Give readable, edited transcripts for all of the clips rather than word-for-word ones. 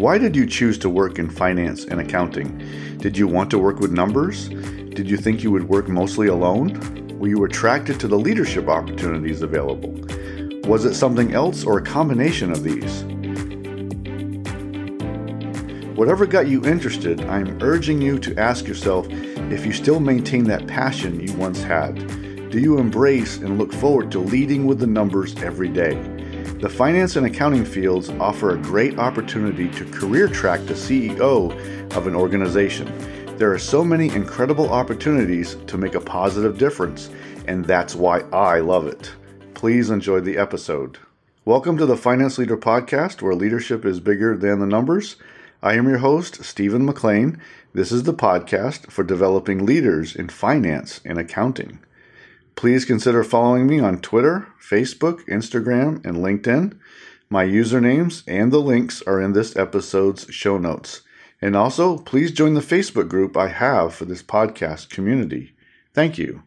Why did you choose to work in finance and accounting? Did you want to work with numbers? Did you think you would work mostly alone? Were you attracted to the leadership opportunities available? Was it something else or a combination of these? Whatever got you interested, I'm urging you to ask yourself if you still maintain that passion you once had. Do you embrace and look forward to leading with the numbers every day? The finance and accounting fields offer a great opportunity to career track the CEO of an organization. There are so many incredible opportunities to make a positive difference, and that's why I love it. Please enjoy the episode. Welcome to the Finance Leader Podcast, where leadership is bigger than the numbers. I am your host, Stephen McLean. This is the podcast for developing leaders in finance and accounting. Please consider following me on Twitter, Facebook, Instagram, and LinkedIn. My usernames and the links are in this episode's show notes. And also, please join the Facebook group I have for this podcast community. Thank you.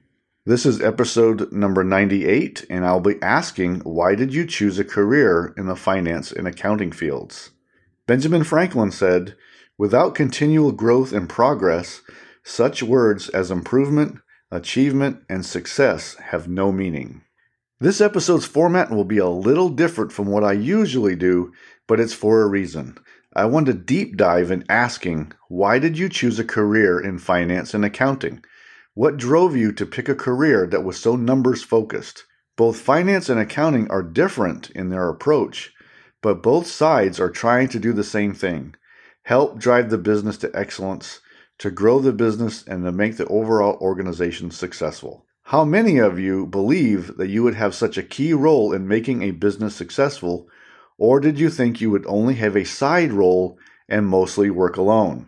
This is episode number 98, and I'll be asking, why did you choose a career in the finance and accounting fields? Benjamin Franklin said, "Without continual growth and progress, such words as improvement, achievement, and success have no meaning." This episode's format will be a little different from what I usually do, but it's for a reason. I want to deep dive in asking, why did you choose a career in finance and accounting? What drove you to pick a career that was so numbers focused? Both finance and accounting are different in their approach, but both sides are trying to do the same thing: help drive the business to excellence, to grow the business, and to make the overall organization successful. How many of you believe that you would have such a key role in making a business successful, or did you think you would only have a side role and mostly work alone?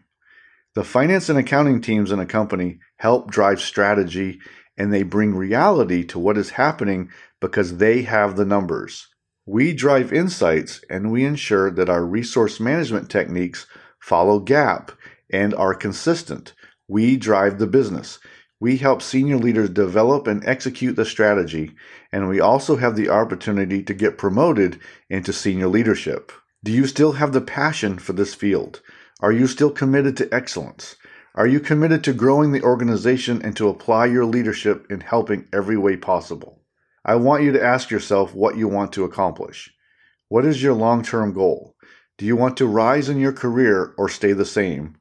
The finance and accounting teams in a company help drive strategy, and they bring reality to what is happening because they have the numbers. We drive insights, and we ensure that our resource management techniques follow GAAP and are consistent. We drive the business. We help senior leaders develop and execute the strategy, and we also have the opportunity to get promoted into senior leadership. Do you still have the passion for this field? Are you still committed to excellence? Are you committed to growing the organization and to apply your leadership in helping every way possible? I want you to ask yourself what you want to accomplish. What is your long-term goal? Do you want to rise in your career or stay the same?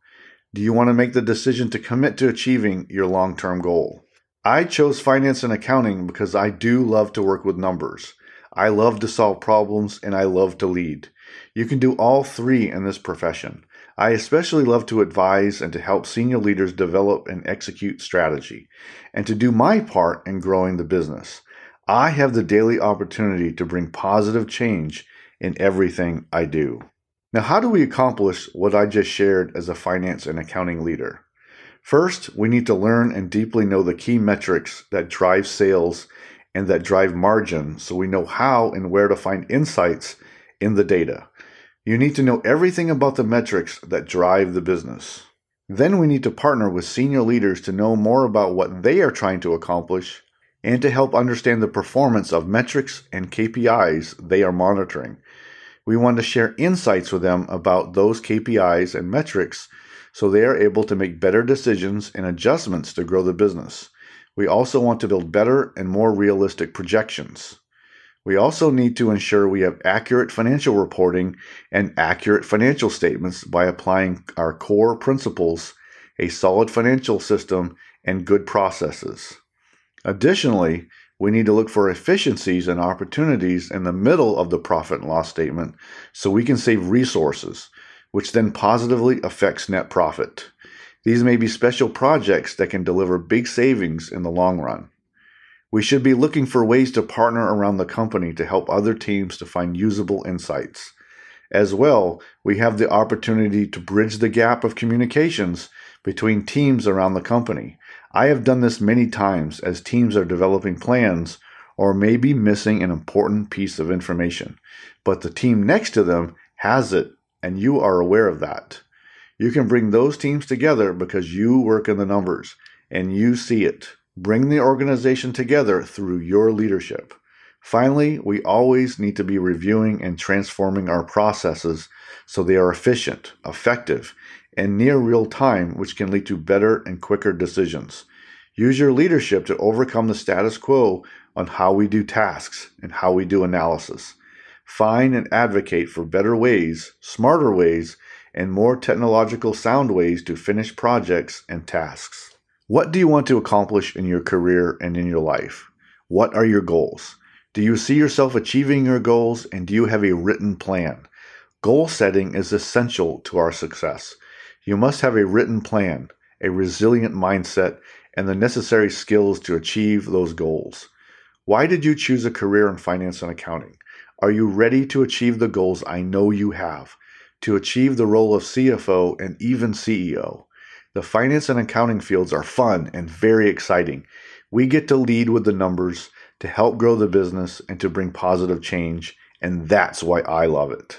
Do you want to make the decision to commit to achieving your long-term goal? I chose finance and accounting because I do love to work with numbers. I love to solve problems, and I love to lead. You can do all three in this profession. I especially love to advise and to help senior leaders develop and execute strategy, and to do my part in growing the business. I have the daily opportunity to bring positive change in everything I do. Now, how do we accomplish what I just shared as a finance and accounting leader? First, we need to learn and deeply know the key metrics that drive sales and that drive margin, so we know how and where to find insights in the data. You need to know everything about the metrics that drive the business. Then we need to partner with senior leaders to know more about what they are trying to accomplish and to help understand the performance of metrics and KPIs they are monitoring. We want to share insights with them about those KPIs and metrics so they are able to make better decisions and adjustments to grow the business. We also want to build better and more realistic projections. We also need to ensure we have accurate financial reporting and accurate financial statements by applying our core principles, a solid financial system, and good processes. Additionally, we need to look for efficiencies and opportunities in the middle of the profit and loss statement so we can save resources, which then positively affects net profit. These may be special projects that can deliver big savings in the long run. We should be looking for ways to partner around the company to help other teams to find usable insights. As well, we have the opportunity to bridge the gap of communications between teams around the company. I have done this many times as teams are developing plans or may be missing an important piece of information, but the team next to them has it, and you are aware of that. You can bring those teams together because you work in the numbers and you see it. Bring the organization together through your leadership. Finally, we always need to be reviewing and transforming our processes so they are efficient, effective, and near real time, which can lead to better and quicker decisions. Use your leadership to overcome the status quo on how we do tasks and how we do analysis. Find and advocate for better ways, smarter ways, and more technological sound ways to finish projects and tasks. What do you want to accomplish in your career and in your life? What are your goals? Do you see yourself achieving your goals, and do you have a written plan? Goal setting is essential to our success. You must have a written plan, a resilient mindset, and the necessary skills to achieve those goals. Why did you choose a career in finance and accounting? Are you ready to achieve the goals I know you have, to achieve the role of CFO and even CEO? The finance and accounting fields are fun and very exciting. We get to lead with the numbers, to help grow the business, and to bring positive change, and that's why I love it.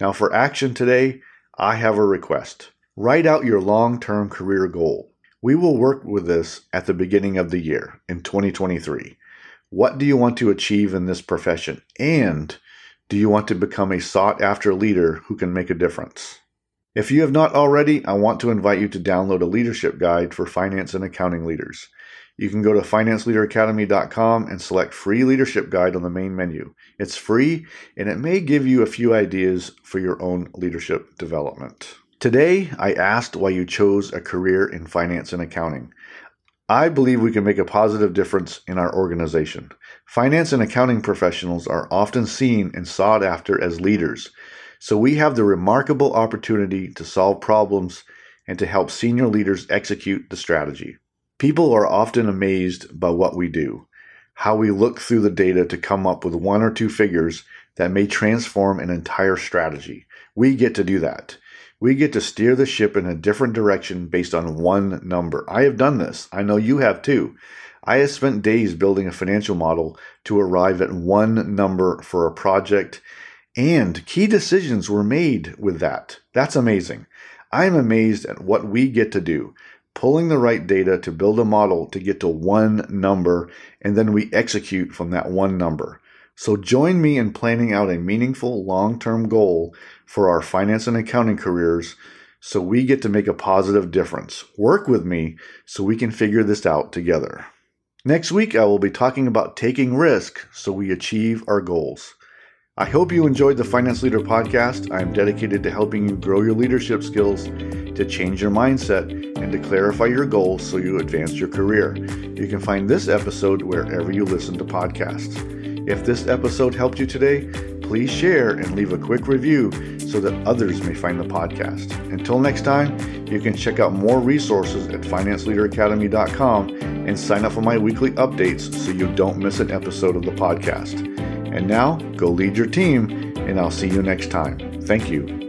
Now for action today, I have a request. Write out your long-term career goal. We will work with this at the beginning of the year, in 2023. What do you want to achieve in this profession? And do you want to become a sought-after leader who can make a difference? If you have not already, I want to invite you to download a leadership guide for finance and accounting leaders. You can go to financeleaderacademy.com and select free leadership guide on the main menu. It's free, and it may give you a few ideas for your own leadership development. Today, I asked why you chose a career in finance and accounting. I believe we can make a positive difference in our organization. Finance and accounting professionals are often seen and sought after as leaders, so we have the remarkable opportunity to solve problems and to help senior leaders execute the strategy. People are often amazed by what we do, how we look through the data to come up with one or two figures that may transform an entire strategy. We get to do that. We get to steer the ship in a different direction based on one number. I have done this. I know you have too. I have spent days building a financial model to arrive at one number for a project, and key decisions were made with that. That's amazing. I am amazed at what we get to do. Pulling the right data to build a model to get to one number, and then we execute from that one number. So join me in planning out a meaningful long-term goal for our finance and accounting careers so we get to make a positive difference. Work with me so we can figure this out together. Next week, I will be talking about taking risk so we achieve our goals. I hope you enjoyed the Finance Leader Podcast. I am dedicated to helping you grow your leadership skills, to change your mindset, and to clarify your goals so you advance your career. You can find this episode wherever you listen to podcasts. If this episode helped you today, please share and leave a quick review so that others may find the podcast. Until next time, you can check out more resources at financeleaderacademy.com and sign up for my weekly updates so you don't miss an episode of the podcast. And now, go lead your team, and I'll see you next time. Thank you.